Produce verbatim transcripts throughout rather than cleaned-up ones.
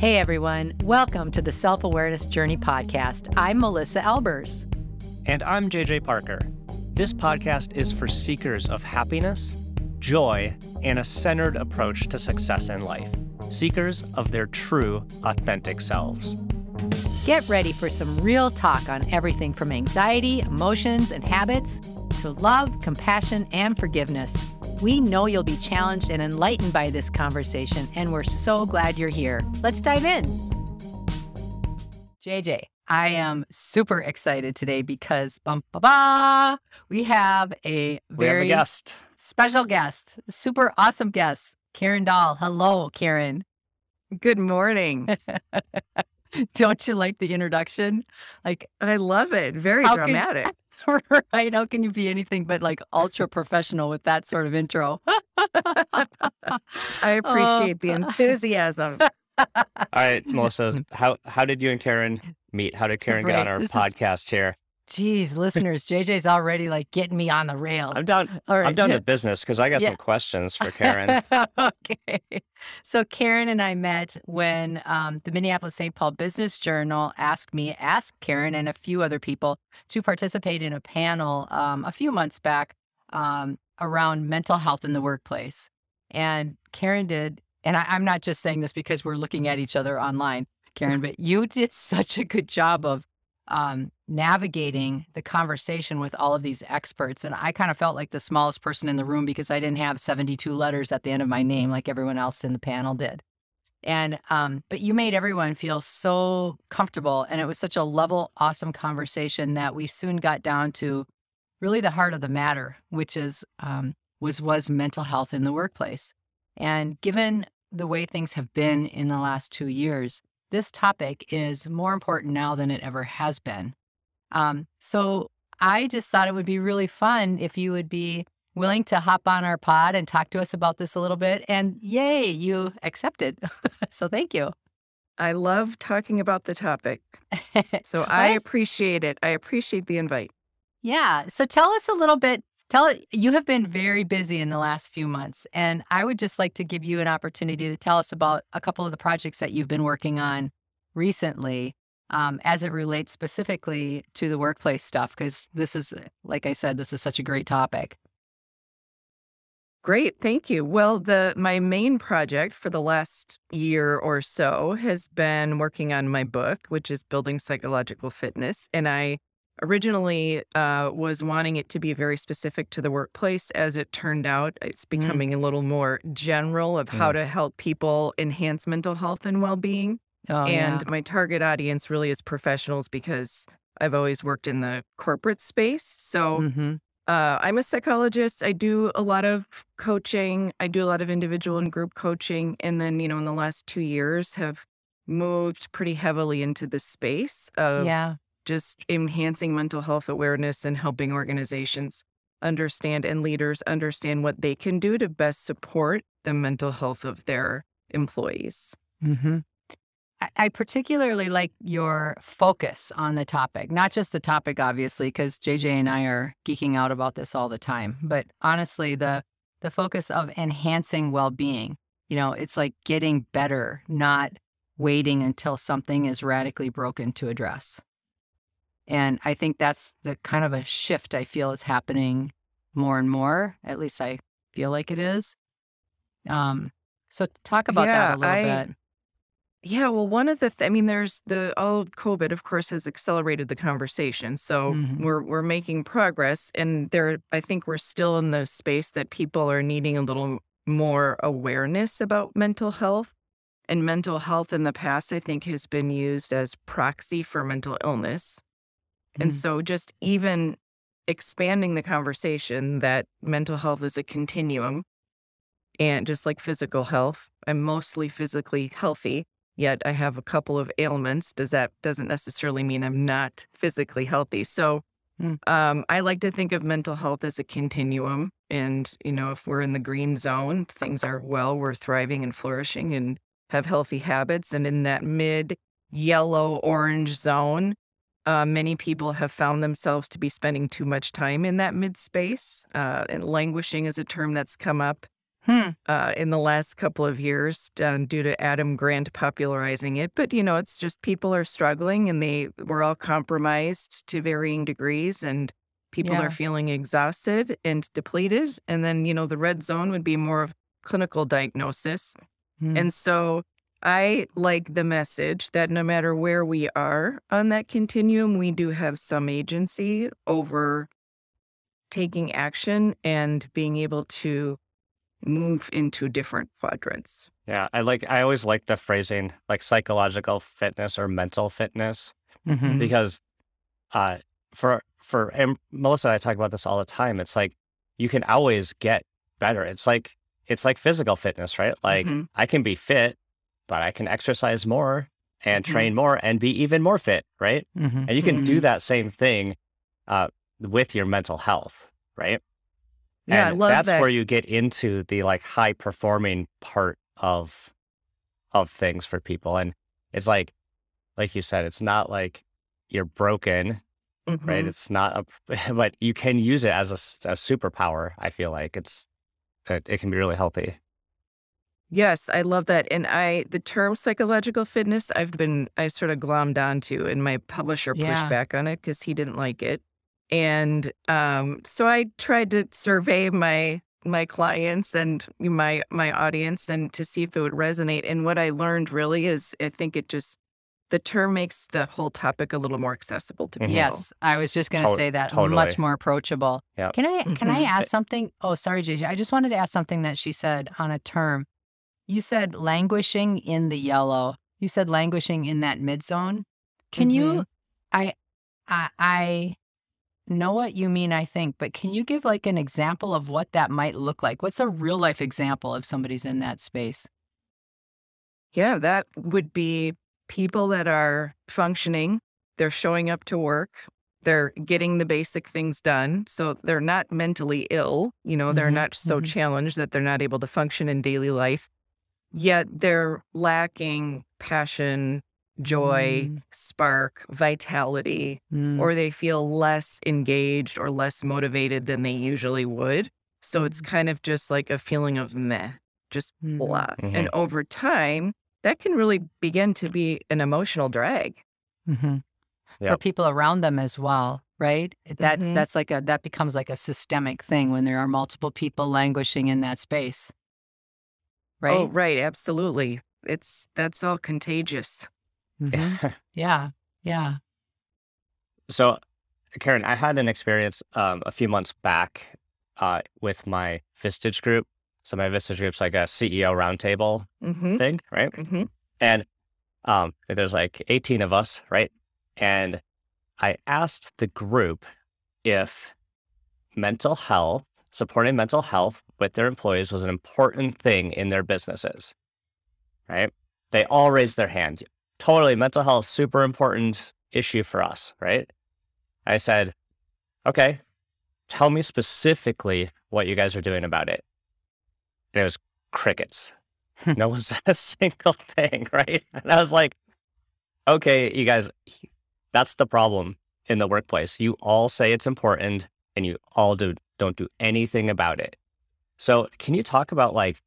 Hey everyone, welcome to the Self-Awareness Journey podcast. I'm Melissa Elbers. And I'm J J Parker. This podcast is for seekers of happiness, joy, and a centered approach to success in life. Seekers of their true, authentic selves. Get ready for some real talk on everything from anxiety, emotions, and habits to love, compassion, and forgiveness. We know you'll be challenged and enlightened by this conversation, and we're so glad you're here. Let's dive in. J J, I am super excited today because bum, ba, ba, we have a very have a guest. special guest, super awesome guest, Karen Doll. Hello, Karen. Good morning. Don't you like the introduction? Like, I love it. Very dramatic. Can, right? How can you be anything but like ultra professional with that sort of intro? I appreciate oh. the enthusiasm. All right, Melissa, how how did you and Karen meet? How did Karen right. get on our this podcast is, here? Geez, listeners, J J's already like getting me on the rails. I'm down. All right. I'm down to business because I got yeah. some questions for Karen. Okay. So Karen and I met when um, the Minneapolis Saint Paul Business Journal asked me, asked Karen and a few other people to participate in a panel um, a few months back um, around mental health in the workplace. And Karen did, and I, I'm not just saying this because we're looking at each other online, Karen, but you did such a good job of um, navigating the conversation with all of these experts. And I kind of felt like the smallest person in the room because I didn't have seventy-two letters at the end of my name, like everyone else in the panel did. And, um, but you made everyone feel so comfortable, and it was such a level, awesome conversation that we soon got down to really the heart of the matter, which is, um, was, was mental health in the workplace. And given the way things have been in the last two years, this topic is more important now than it ever has been. Um, so I just thought it would be really fun if you would be willing to hop on our pod and talk to us about this a little bit. And yay, you accepted. So thank you. I love talking about the topic. So I appreciate it. I appreciate the invite. Yeah. So tell us a little bit. Tell it, you have been very busy in the last few months, and I would just like to give you an opportunity to tell us about a couple of the projects that you've been working on recently um, as it relates specifically to the workplace stuff, because this is, like I said, this is such a great topic. Great. Thank you. Well, the my main project for the last year or so has been working on my book, which is Building Psychological Fitness, and I Originally uh, was wanting it to be very specific to the workplace. As it turned out, it's becoming mm. a little more general of how mm. to help people enhance mental health and well-being. Oh, and yeah. my target audience really is professionals because I've always worked in the corporate space. So mm-hmm. uh, I'm a psychologist. I do a lot of coaching. I do a lot of individual and group coaching. And then, you know, in the last two years have moved pretty heavily into the space of yeah. just enhancing mental health awareness and helping organizations understand and leaders understand what they can do to best support the mental health of their employees. Mm-hmm. I, I particularly like your focus on the topic, not just the topic, obviously, because J J and I are geeking out about this all the time, but honestly, the the focus of enhancing well-being. You know, it's like getting better, not waiting until something is radically broken to address. And I think that's the kind of a shift I feel is happening more and more. At least I feel like it is. Um, so talk about yeah, that a little I, bit. Yeah, well, one of the, th- I mean, there's the, all of COVID, of course, has accelerated the conversation. So mm-hmm. we're we're making progress. And there, I think we're still in the space that people are needing a little more awareness about mental health. And mental health in the past, I think, has been used as proxy for mental illness. And so just even expanding the conversation that mental health is a continuum, and just like physical health, I'm mostly physically healthy, yet I have a couple of ailments. Does that doesn't necessarily mean I'm not physically healthy. So um, I like to think of mental health as a continuum. And, you know, if we're in the green zone, things are well, we're thriving and flourishing and have healthy habits. And in that mid yellow orange zone, Uh, many people have found themselves to be spending too much time in that mid space, uh, and languishing is a term that's come up. hmm. uh, in the last couple of years uh, due to Adam Grant popularizing it. But, you know, it's just people are struggling and they we're all compromised to varying degrees, and people yeah. are feeling exhausted and depleted. And then, you know, the red zone would be more of clinical diagnosis. Hmm. And so I like the message that no matter where we are on that continuum, we do have some agency over taking action and being able to move into different quadrants. Yeah, I like. I always like the phrasing, like psychological fitness or mental fitness, mm-hmm. because uh, for for and Melissa and I talk about this all the time. It's like you can always get better. It's like it's like physical fitness, right? Like mm-hmm. I can be fit, but I can exercise more and train mm-hmm. more and be even more fit, right? Mm-hmm. And you can mm-hmm. do that same thing uh, with your mental health, right? Yeah, and I love that's that. Where you get into the like high performing part of of things for people. And it's like, like you said, it's not like you're broken, mm-hmm. right? It's not, a, but you can use it as a, a superpower. I feel like it's it, it can be really healthy. Yes, I love that. And I, the term psychological fitness, I've been, I sort of glommed onto, and my publisher pushed yeah. back on it because he didn't like it. And um, so I tried to survey my my clients and my my audience and to see if it would resonate. And what I learned really is, I think it just, the term makes the whole topic a little more accessible to people. Yes, I was just going to say that, totally. Much more approachable. Yep. Can I can I ask something? Oh, sorry, J J. I just wanted to ask something that she said on a term. You said languishing in the yellow. You said languishing in that mid zone. Can mm-hmm. you, I, I, I know what you mean, I think, but can you give like an example of what that might look like? What's a real life example if somebody's in that space? Yeah, that would be people that are functioning. They're showing up to work. They're getting the basic things done. So they're not mentally ill. You know, they're mm-hmm. not so mm-hmm. challenged that they're not able to function in daily life. Yet they're lacking passion, joy, mm. spark, vitality, mm. or they feel less engaged or less motivated than they usually would. So it's kind of just like a feeling of meh, just mm. blah. Mm-hmm. And over time, that can really begin to be an emotional drag. Mm-hmm. Yep. For people around them as well, right? That, mm-hmm. that's like a, that becomes like a systemic thing when there are multiple people languishing in that space. Right? Oh, right. Absolutely. It's, that's all contagious. Mm-hmm. yeah. Yeah. So, Karen, I had an experience um, a few months back uh, with my Vistage group. So my Vistage group's like a C E O roundtable mm-hmm. thing, right? Mm-hmm. And um, there's like eighteen of us, right? And I asked the group if mental health, supporting mental health with their employees was an important thing in their businesses, right? They all raised their hand. Totally, mental health, super important issue for us, right? I said, okay, tell me specifically what you guys are doing about it. And it was crickets. No one said a single thing, right? And I was like, okay, you guys, that's the problem in the workplace. You all say it's important and you all do don't do anything about it. So can you talk about like,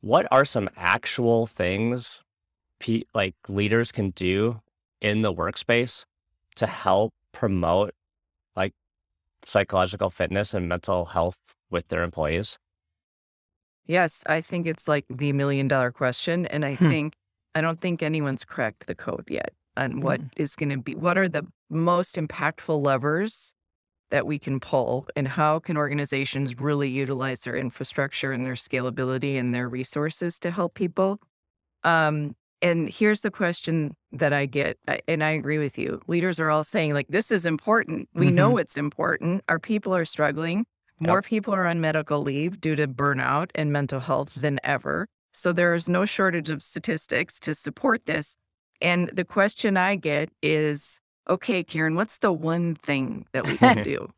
what are some actual things pe- like leaders can do in the workspace to help promote like psychological fitness and mental health with their employees? Yes, I think it's like the million dollar question. And I hmm. think, I don't think anyone's cracked the code yet on hmm. what is going to be, what are the most impactful levers that we can pull, and how can organizations really utilize their infrastructure and their scalability and their resources to help people? Um, and here's the question that I get, and I agree with you. Leaders are all saying like, this is important. We mm-hmm. know it's important. Our people are struggling. More yep. people are on medical leave due to burnout and mental health than ever. So there is no shortage of statistics to support this. And the question I get is, okay, Karen, what's the one thing that we can do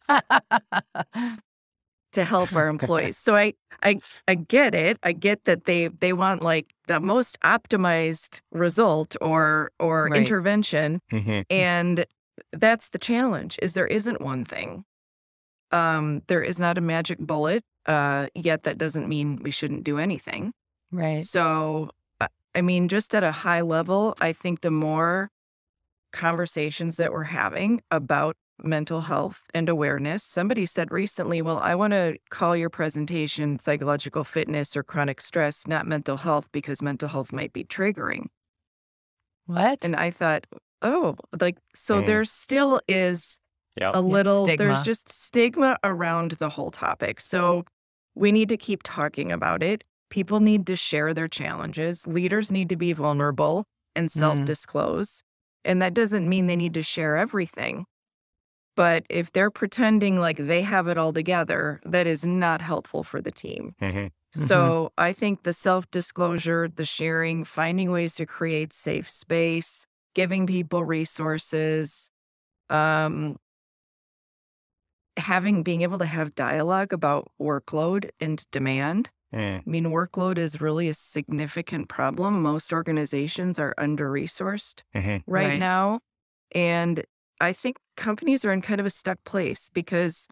to help our employees? So I, I I get it. I get that they they want like the most optimized result or or right. intervention. Mm-hmm. And that's the challenge, is there isn't one thing. Um, there is not a magic bullet. Uh, yet that doesn't mean we shouldn't do anything. Right. So, I mean, just at a high level, I think the more conversations that we're having about mental health and awareness. Somebody said recently, well, I want to call your presentation psychological fitness or chronic stress, not mental health, because mental health might be triggering. What? And I thought, oh, like, so mm. there still is yep. a little, yep, there's just stigma around the whole topic. So we need to keep talking about it. People need to share their challenges. Leaders need to be vulnerable and self-disclose. Mm. And that doesn't mean they need to share everything. But if they're pretending like they have it all together, that is not helpful for the team. Mm-hmm. So I think the self-disclosure, the sharing, finding ways to create safe space, giving people resources, um, having, being able to have dialogue about workload and demand. Mm. I mean, workload is really a significant problem. Most organizations are under-resourced mm-hmm. right, right now. And I think companies are in kind of a stuck place because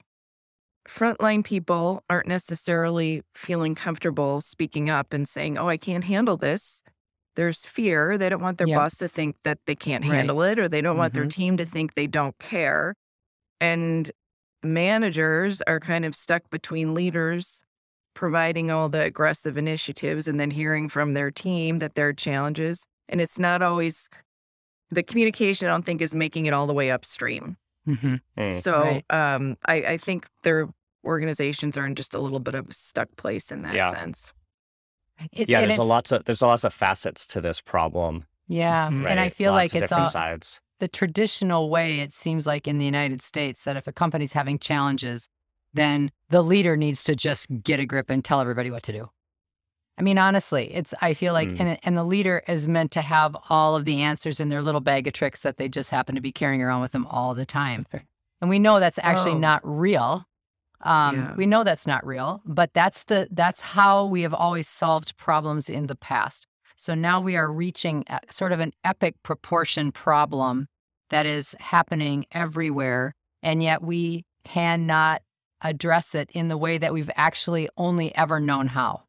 frontline people aren't necessarily feeling comfortable speaking up and saying, oh, I can't handle this. There's fear. They don't want their yep. boss to think that they can't right. handle it, or they don't mm-hmm. want their team to think they don't care. And managers are kind of stuck between leaders providing all the aggressive initiatives and then hearing from their team that there are challenges. And it's not always... the communication, I don't think, is making it all the way upstream. Mm-hmm. Mm. So right. um, I, I think their organizations are in just a little bit of a stuck place in that yeah. sense. It, yeah, there's it, a lots of there's lots of facets to this problem. Yeah, right? And I feel lots like it's all sides. The traditional way. It seems like in the United States that if a company's having challenges, then the leader needs to just get a grip and tell everybody what to do. I mean, honestly, it's, I feel like, mm. and, and the leader is meant to have all of the answers in their little bag of tricks that they just happen to be carrying around with them all the time. And we know that's actually oh. not real. Um, yeah. We know that's not real, but that's the, that's how we have always solved problems in the past. So now we are reaching sort of an epic proportion problem that is happening everywhere. And yet we cannot address it in the way that we've actually only ever known how.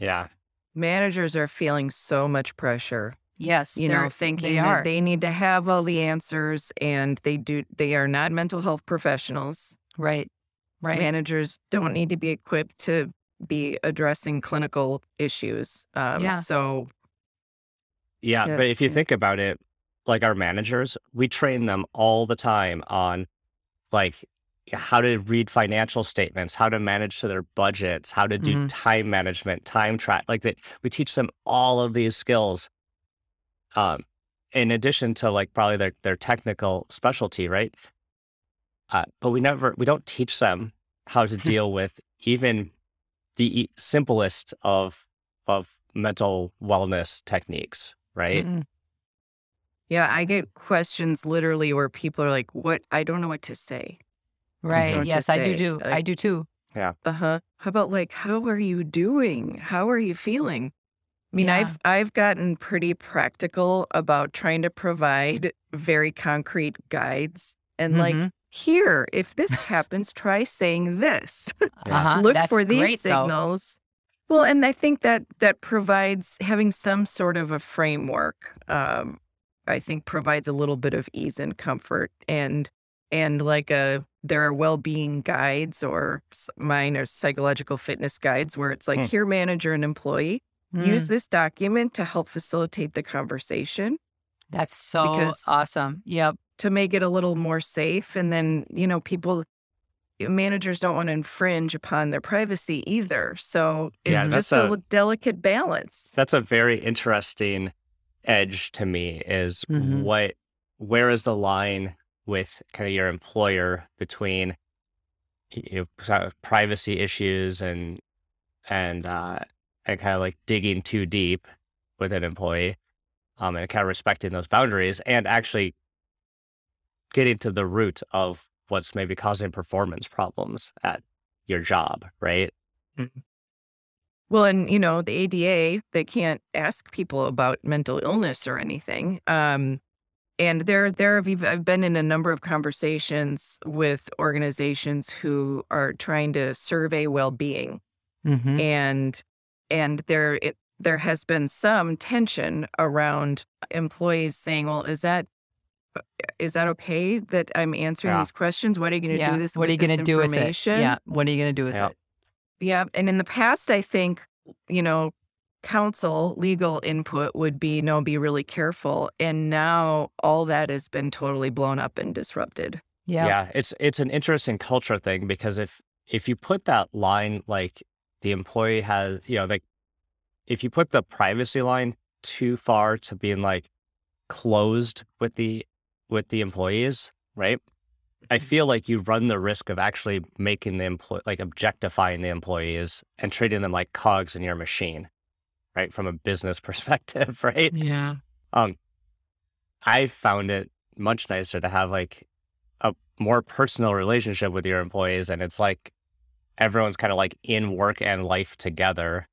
Yeah. Managers are feeling so much pressure. Yes. You know, thinking they that they need to have all the answers, and they do, they are not mental health professionals. Right. Right. Managers don't need to be equipped to be addressing clinical issues. Um, yeah. So. Yeah. But if you think about it, like our managers, we train them all the time on like how to read financial statements, how to manage to their budgets, how to do mm-hmm. time management, time track. Like that, we teach them all of these skills. Um, in addition to like probably their, their technical specialty, right? Uh, but we never, we don't teach them how to deal with even the simplest of of mental wellness techniques, right? Mm-hmm. Yeah, I get questions literally where people are like, "What? I don't know what to say." Right. Yes, I do. do. Like, I do too. Yeah. Uh huh. How about like, how are you doing? How are you feeling? I mean, yeah. I've I've gotten pretty practical about trying to provide very concrete guides and mm-hmm. like, here, if this happens, try saying this. uh-huh. Look That's for these great, signals. Though. Well, and I think that that provides having some sort of a framework. Um, I think provides a little bit of ease and comfort, and and like a. There are well-being guides, or mine are psychological fitness guides, where it's like, mm. here, manager and employee, mm. use this document to help facilitate the conversation. That's so because awesome. Yep. To make it a little more safe. And then, you know, people, managers don't want to infringe upon their privacy either. So it's yeah, just a, a delicate balance. That's a very interesting edge to me is mm-hmm. what, where is the line with kind of your employer between, you know, privacy issues and and uh, and kind of like digging too deep with an employee, um, and kind of respecting those boundaries and actually getting to the root of what's maybe causing performance problems at your job, right? Mm-hmm. Well, and you know, the A D A, they can't ask people about mental illness or anything. Um, And there, there have even, I've been in a number of conversations with organizations who are trying to survey well-being, mm-hmm. and and there it, there has been some tension around employees saying, "Well, is that is that okay that I'm answering yeah. these questions? What are you going to yeah. do this? What are you going to do with it? Yeah, what are you going to do with yeah. it? Yeah." And in the past, I think you know. counsel, legal input would be, no, be really careful. And now all that has been totally blown up and disrupted. Yeah. Yeah. It's, it's an interesting culture thing, because if, if you put that line, like the employee has, you know, like if you put the privacy line too far to being like closed with the, with the employees, right? I feel like you run the risk of actually making the employee, like objectifying the employees and treating them like cogs in your machine. Right, from a business perspective, right? Yeah. Um, I found it much nicer to have like a more personal relationship with your employees, and it's like everyone's kind of like in work and life together,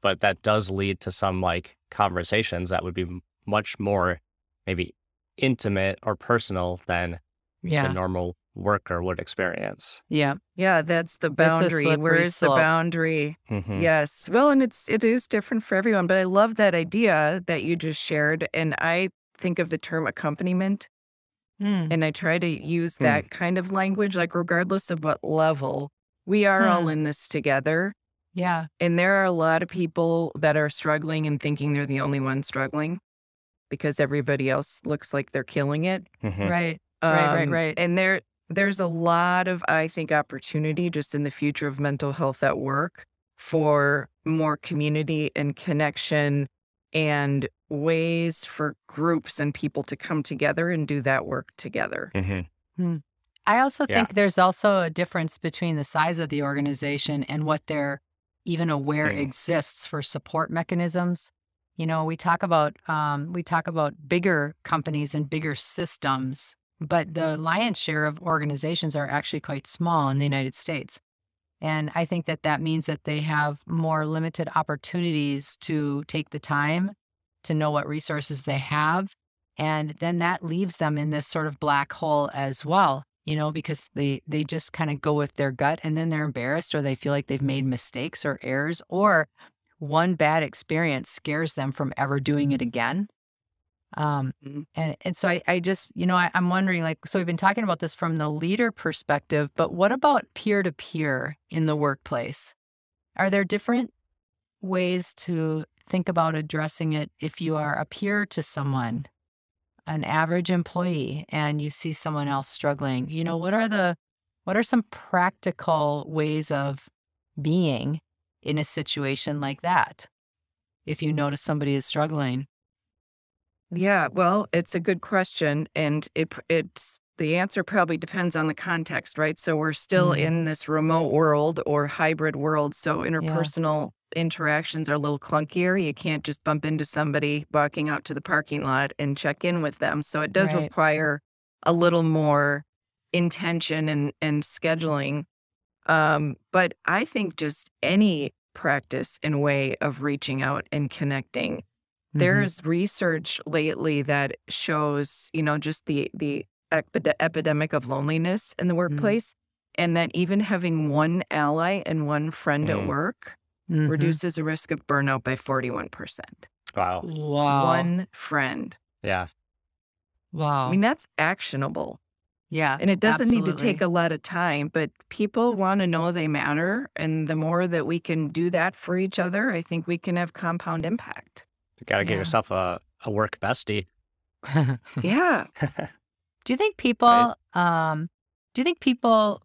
but that does lead to some like conversations that would be much more maybe intimate or personal than yeah. the normal worker would experience. Yeah. Yeah, that's the boundary. Where is the boundary? Mm-hmm. Yes. Well, and it's it is different for everyone, but I love that idea that you just shared. And I think of the term accompaniment. Mm. And I try to use that mm. kind of language, like regardless of what level, we are huh. all in this together. Yeah. And there are a lot of people that are struggling and thinking they're the only ones struggling because everybody else looks like they're killing it. Mm-hmm. Right. Um, right, right, right. And they're There's a lot of, I think, opportunity just in the future of mental health at work for more community and connection and ways for groups and people to come together and do that work together. Mm-hmm. Hmm. I also yeah. think there's also a difference between the size of the organization and what they're even aware mm. exists for support mechanisms. You know, we talk about um, we talk about bigger companies and bigger systems. But the lion's share of organizations are actually quite small in the United States. And I think that that means that they have more limited opportunities to take the time to know what resources they have. And then that leaves them in this sort of black hole as well, you know, because they, they just kind of go with their gut, and then they're embarrassed, or they feel like they've made mistakes or errors, or one bad experience scares them from ever doing it again. Um, and, and so I, I just, you know, I, I'm wondering, like, so we've been talking about this from the leader perspective, but what about peer to peer in the workplace? Are there different ways to think about addressing it if you are a peer to someone, an average employee, and you see someone else struggling? You know, what are the, what are some practical ways of being in a situation like that if you notice somebody is struggling? Yeah, well, it's a good question, and it it's the answer probably depends on the context, right? So we're still mm-hmm. in this remote world or hybrid world, so interpersonal yeah. interactions are a little clunkier. You can't just bump into somebody walking out to the parking lot and check in with them. So it does right. require a little more intention and, and scheduling. Um, but I think just any practice and way of reaching out and connecting. There's mm-hmm. research lately that shows, you know, just the the epi- epidemic of loneliness in the workplace, mm-hmm. and that even having one ally and one friend mm-hmm. at work mm-hmm. reduces the risk of burnout by forty-one percent. Wow. Wow. One friend. Yeah. Wow. I mean, that's actionable. Yeah. And it doesn't absolutely. need to take a lot of time, but people want to know they matter. And the more that we can do that for each other, I think we can have compound impact. You gotta get yeah. yourself a, a work bestie. yeah. Do you think people, right. um, do you think people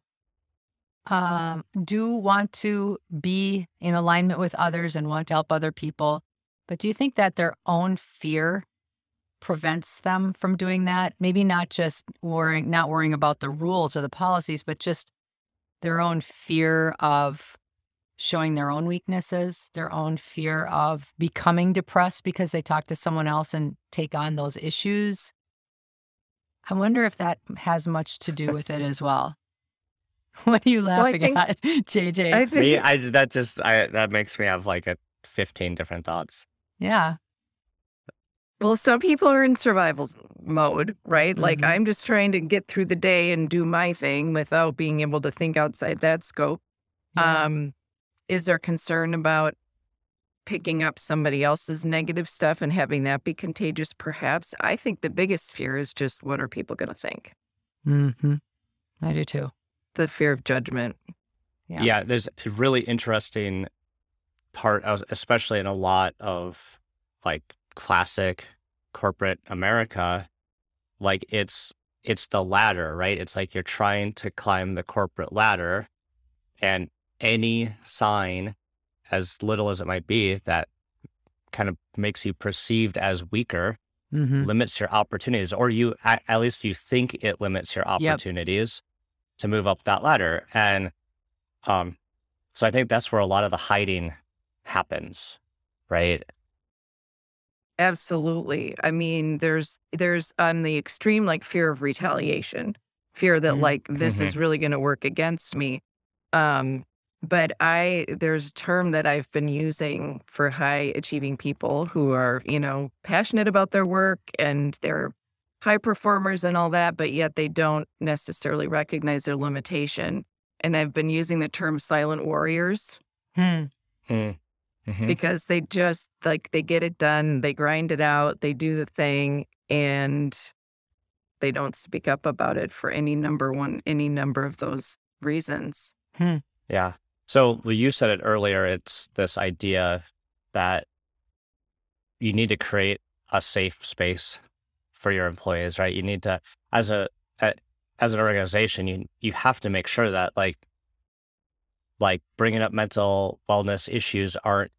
um, do want to be in alignment with others and want to help other people, but do you think that their own fear prevents them from doing that? Maybe not just worrying, not worrying about the rules or the policies, but just their own fear of showing their own weaknesses, their own fear of becoming depressed because they talk to someone else and take on those issues. I wonder if that has much to do with it as well. What are you laughing well, think, at, J J? I think, me, I, that just I, that makes me have like a fifteen different thoughts. Yeah. Well, some people are in survival mode, right? Mm-hmm. Like, I'm just trying to get through the day and do my thing without being able to think outside that scope. Yeah. Um, is there concern about picking up somebody else's negative stuff and having that be contagious? Perhaps. I think the biggest fear is just, what are people going to think? Mm-hmm. I do too. The fear of judgment. Yeah. Yeah, there's a really interesting part, especially in a lot of like classic corporate America. Like it's it's the ladder, right? It's like you're trying to climb the corporate ladder, and any sign, as little as it might be, that kind of makes you perceived as weaker, mm-hmm. limits your opportunities, or you at, at least you think it limits your opportunities yep. to move up that ladder. And um, so I think that's where a lot of the hiding happens, right? Absolutely. I mean, there's there's on the extreme, like fear of retaliation, fear that mm-hmm. like this mm-hmm. is really going to work against me. Um, but I there's a term that I've been using for high achieving people who are, you know, passionate about their work and they're high performers and all that, but yet they don't necessarily recognize their limitation. And I've been using the term silent warriors. Hmm. Hmm. Mm-hmm. Because they just, like, they get it done, they grind it out, they do the thing, and they don't speak up about it for any number one, any number of those reasons. Hmm. Yeah. So well, you said it earlier, it's this idea that you need to create a safe space for your employees, right? You need to, as a, a as an organization, you you have to make sure that, like, like bringing up mental wellness issues aren't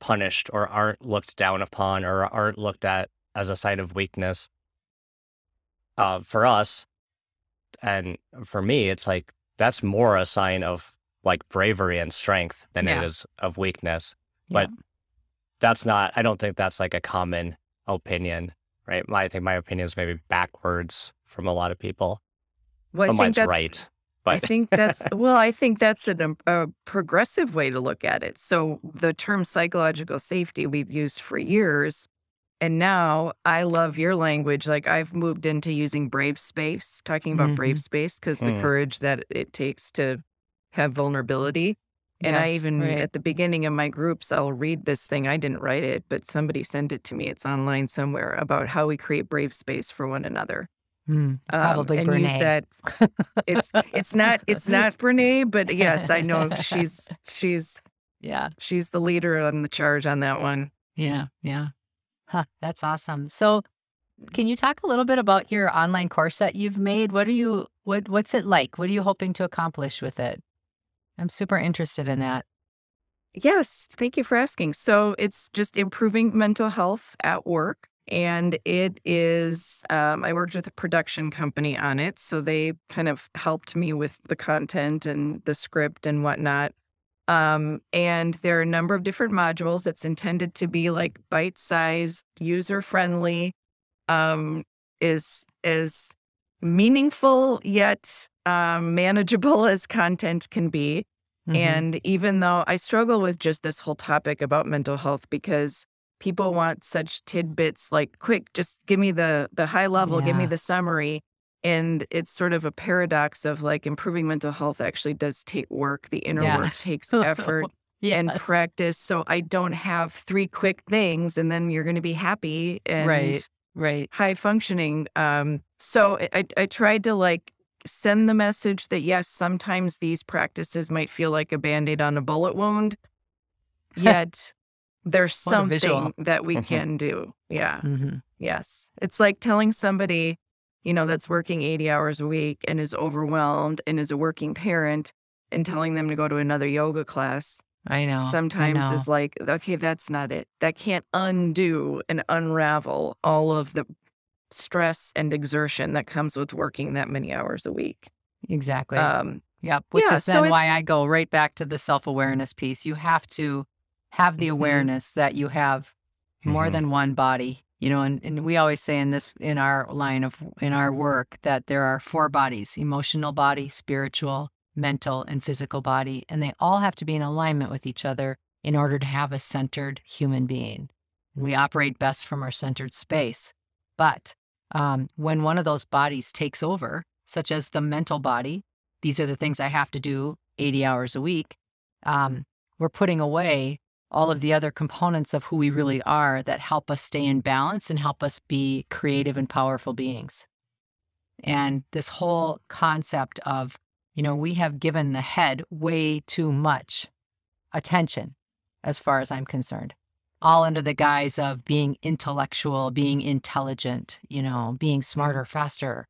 punished or aren't looked down upon or aren't looked at as a sign of weakness. Uh, for us, and for me, it's like, that's more a sign of like bravery and strength than yeah. it is of weakness. But yeah. that's not, I don't think that's like a common opinion, right? My, I think my opinion is maybe backwards from a lot of people. Well, but I think that's right. But. I think that's, well, I think that's an, a progressive way to look at it. So the term psychological safety we've used for years, and now I love your language. Like I've moved into using brave space, talking about mm-hmm. brave space, because mm. the courage that it takes to have vulnerability. And yes, I even, right. at the beginning of my groups, I'll read this thing. I didn't write it, but somebody sent it to me. It's online somewhere about how we create brave space for one another. Mm, it's probably um, Brene. Use that. It's it's not it's not Brene, but yes, I know she's she's yeah she's the leader on the charge on that one. Yeah, yeah, huh, that's awesome. So, can you talk a little bit about your online course that you've made? What are you what what's it like? What are you hoping to accomplish with it? I'm super interested in that. Yes, thank you for asking. So it's just improving mental health at work. And it is, um, I worked with a production company on it, so they kind of helped me with the content and the script and whatnot. Um, and there are a number of different modules. It's intended to be like bite-sized, user-friendly, um, is is meaningful yet um, manageable as content can be. Mm-hmm. And even though I struggle with just this whole topic about mental health because people want such tidbits, like, quick, just give me the the high level, yeah. give me the summary. And it's sort of a paradox of like improving mental health actually does take work. The inner yeah. work takes effort yes. and practice. So I don't have three quick things and then you're going to be happy and right. Right. high functioning. Um, so I, I tried to like send the message that, yes, sometimes these practices might feel like a Band-Aid on a bullet wound, yet... There's something that we mm-hmm. can do. Yeah. Mm-hmm. Yes. It's like telling somebody, you know, that's working eighty hours a week and is overwhelmed and is a working parent and telling them to go to another yoga class. I know. Sometimes I know. Is like, okay, that's not it. That can't undo and unravel all of the stress and exertion that comes with working that many hours a week. Exactly. Um, yep. Which yeah, is then so why I go right back to the self-awareness piece. You have to have the awareness mm-hmm. that you have more mm-hmm. than one body, you know, and, and we always say in this, in our line of, in our work, that there are four bodies: emotional body, spiritual, mental, and physical body. And they all have to be in alignment with each other in order to have a centered human being. We operate best from our centered space. But um, when one of those bodies takes over, such as the mental body, these are the things I have to do eighty hours a week, um, we're putting away all of the other components of who we really are that help us stay in balance and help us be creative and powerful beings. And this whole concept of, you know, we have given the head way too much attention, as far as I'm concerned, all under the guise of being intellectual, being intelligent, you know, being smarter, faster.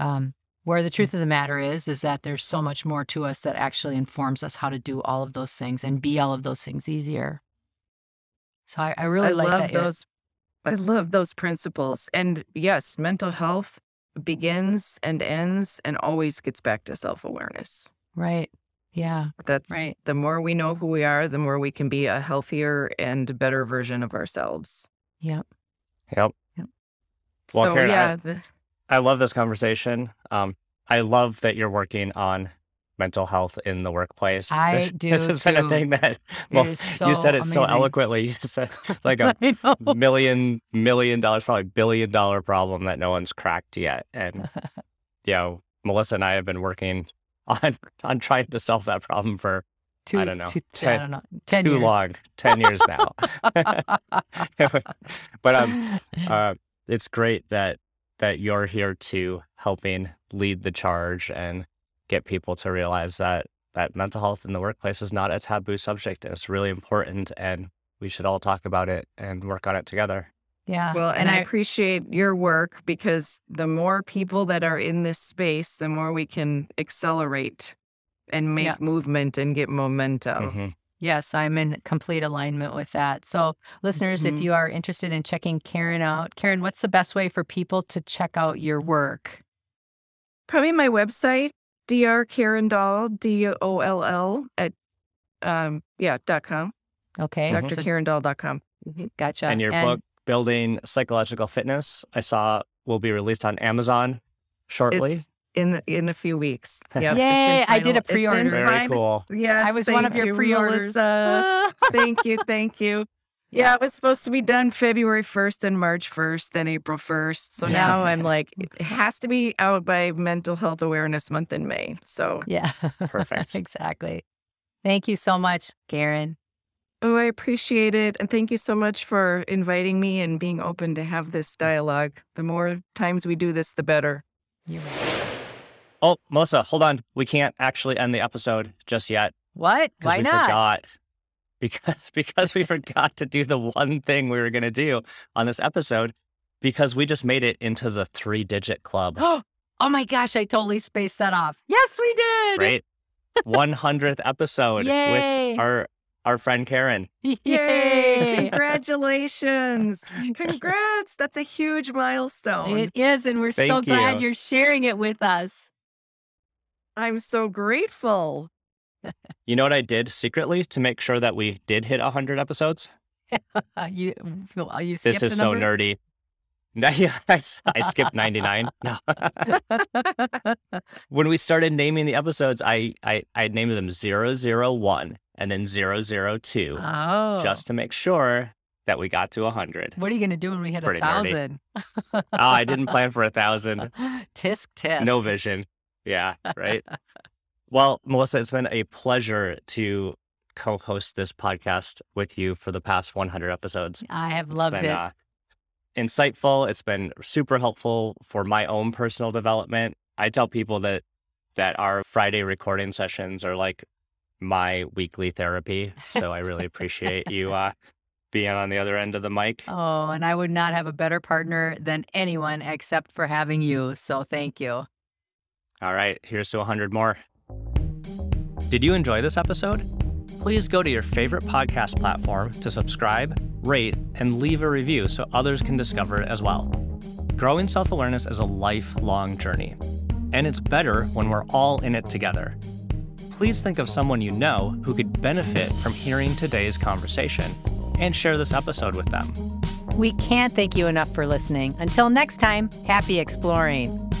Um, where the truth of the matter is, is that there's so much more to us that actually informs us how to do all of those things and be all of those things easier. So I, I really I like love that. Those, I love those principles. And yes, mental health begins and ends and always gets back to self-awareness. Right. Yeah. That's right. The more we know who we are, the more we can be a healthier and better version of ourselves. Yep. Yep. Yep. Well, so, Karen, yeah. I, the, I love this conversation. Um, I love that you're working on mental health in the workplace. I this, do This has too. been a thing that, well, so you said it amazing. so eloquently. You said like a million, million dollars, probably billion dollar problem that no one's cracked yet. And, you know, Melissa and I have been working on on trying to solve that problem for, two, I don't know, two, ten, I don't know. ten too years. long, ten years now. But um, uh, it's great that that you're here to helping lead the charge and get people to realize that that mental health in the workplace is not a taboo subject. It's really important, and we should all talk about it and work on it together. Yeah. Well, and, and I, I appreciate your work, because the more people that are in this space, the more we can accelerate and make yeah. movement and get momentum. Mm-hmm. Yes, I'm in complete alignment with that. So listeners, mm-hmm. if you are interested in checking Karen out, Karen, what's the best way for people to check out your work? Probably my website, Doctor Karen Doll, D O L L at, um, yeah, dot com. Okay. Mm-hmm. Doctor Karen Doll dot com. Mm-hmm. Gotcha. And your and, book, Building Psychological Fitness, I saw will be released on Amazon shortly. It's in the, in a few weeks. Yep. Yay! I did a pre-order. Very final. cool. Yes, I was one of your you, pre-orders. thank you, thank you. Yeah, it was supposed to be done February first and March first, then April first. So yeah. now I'm like, it has to be out by Mental Health Awareness Month in May. So yeah, perfect. Exactly. Thank you so much, Karen. Oh, I appreciate it. And thank you so much for inviting me and being open to have this dialogue. The more times we do this, the better. You're right. Oh, Melissa, hold on. We can't actually end the episode just yet. What? Why we not? Forgot. Because, because we forgot to do the one thing we were going to do on this episode, because we just made it into the three-digit club. Oh my gosh, I totally spaced that off. Yes, we did. Right? one hundredth episode Yay. with our... Our friend Karen. Yay! Congratulations. Congrats. That's a huge milestone. It is. And we're Thank so glad you. you're sharing it with us. I'm so grateful. You know what I did secretly to make sure that we did hit one hundred episodes? you, you skipped This is so nerdy. I skipped ninety-nine. No. When we started naming the episodes, I, I, I named them zero zero one. And then zero zero two, oh. just to make sure that we got to one hundred. What are you going to do when we hit one thousand? oh, I didn't plan for one thousand. Tisk, tisk. No vision. Yeah, right? Well, Melissa, it's been a pleasure to co-host this podcast with you for the past one hundred episodes. I have it's loved been, it. Uh, insightful. It's been super helpful for my own personal development. I tell people that that our Friday recording sessions are like my weekly therapy. So I really appreciate you uh, being on the other end of the mic. Oh, and I would not have a better partner than anyone except for having you. So thank you. All right. Here's to one hundred more. Did you enjoy this episode? Please go to your favorite podcast platform to subscribe, rate, and leave a review so others can discover it as well. Growing self-awareness is a lifelong journey, and it's better when we're all in it together. Please think of someone you know who could benefit from hearing today's conversation and share this episode with them. We can't thank you enough for listening. Until next time, happy exploring.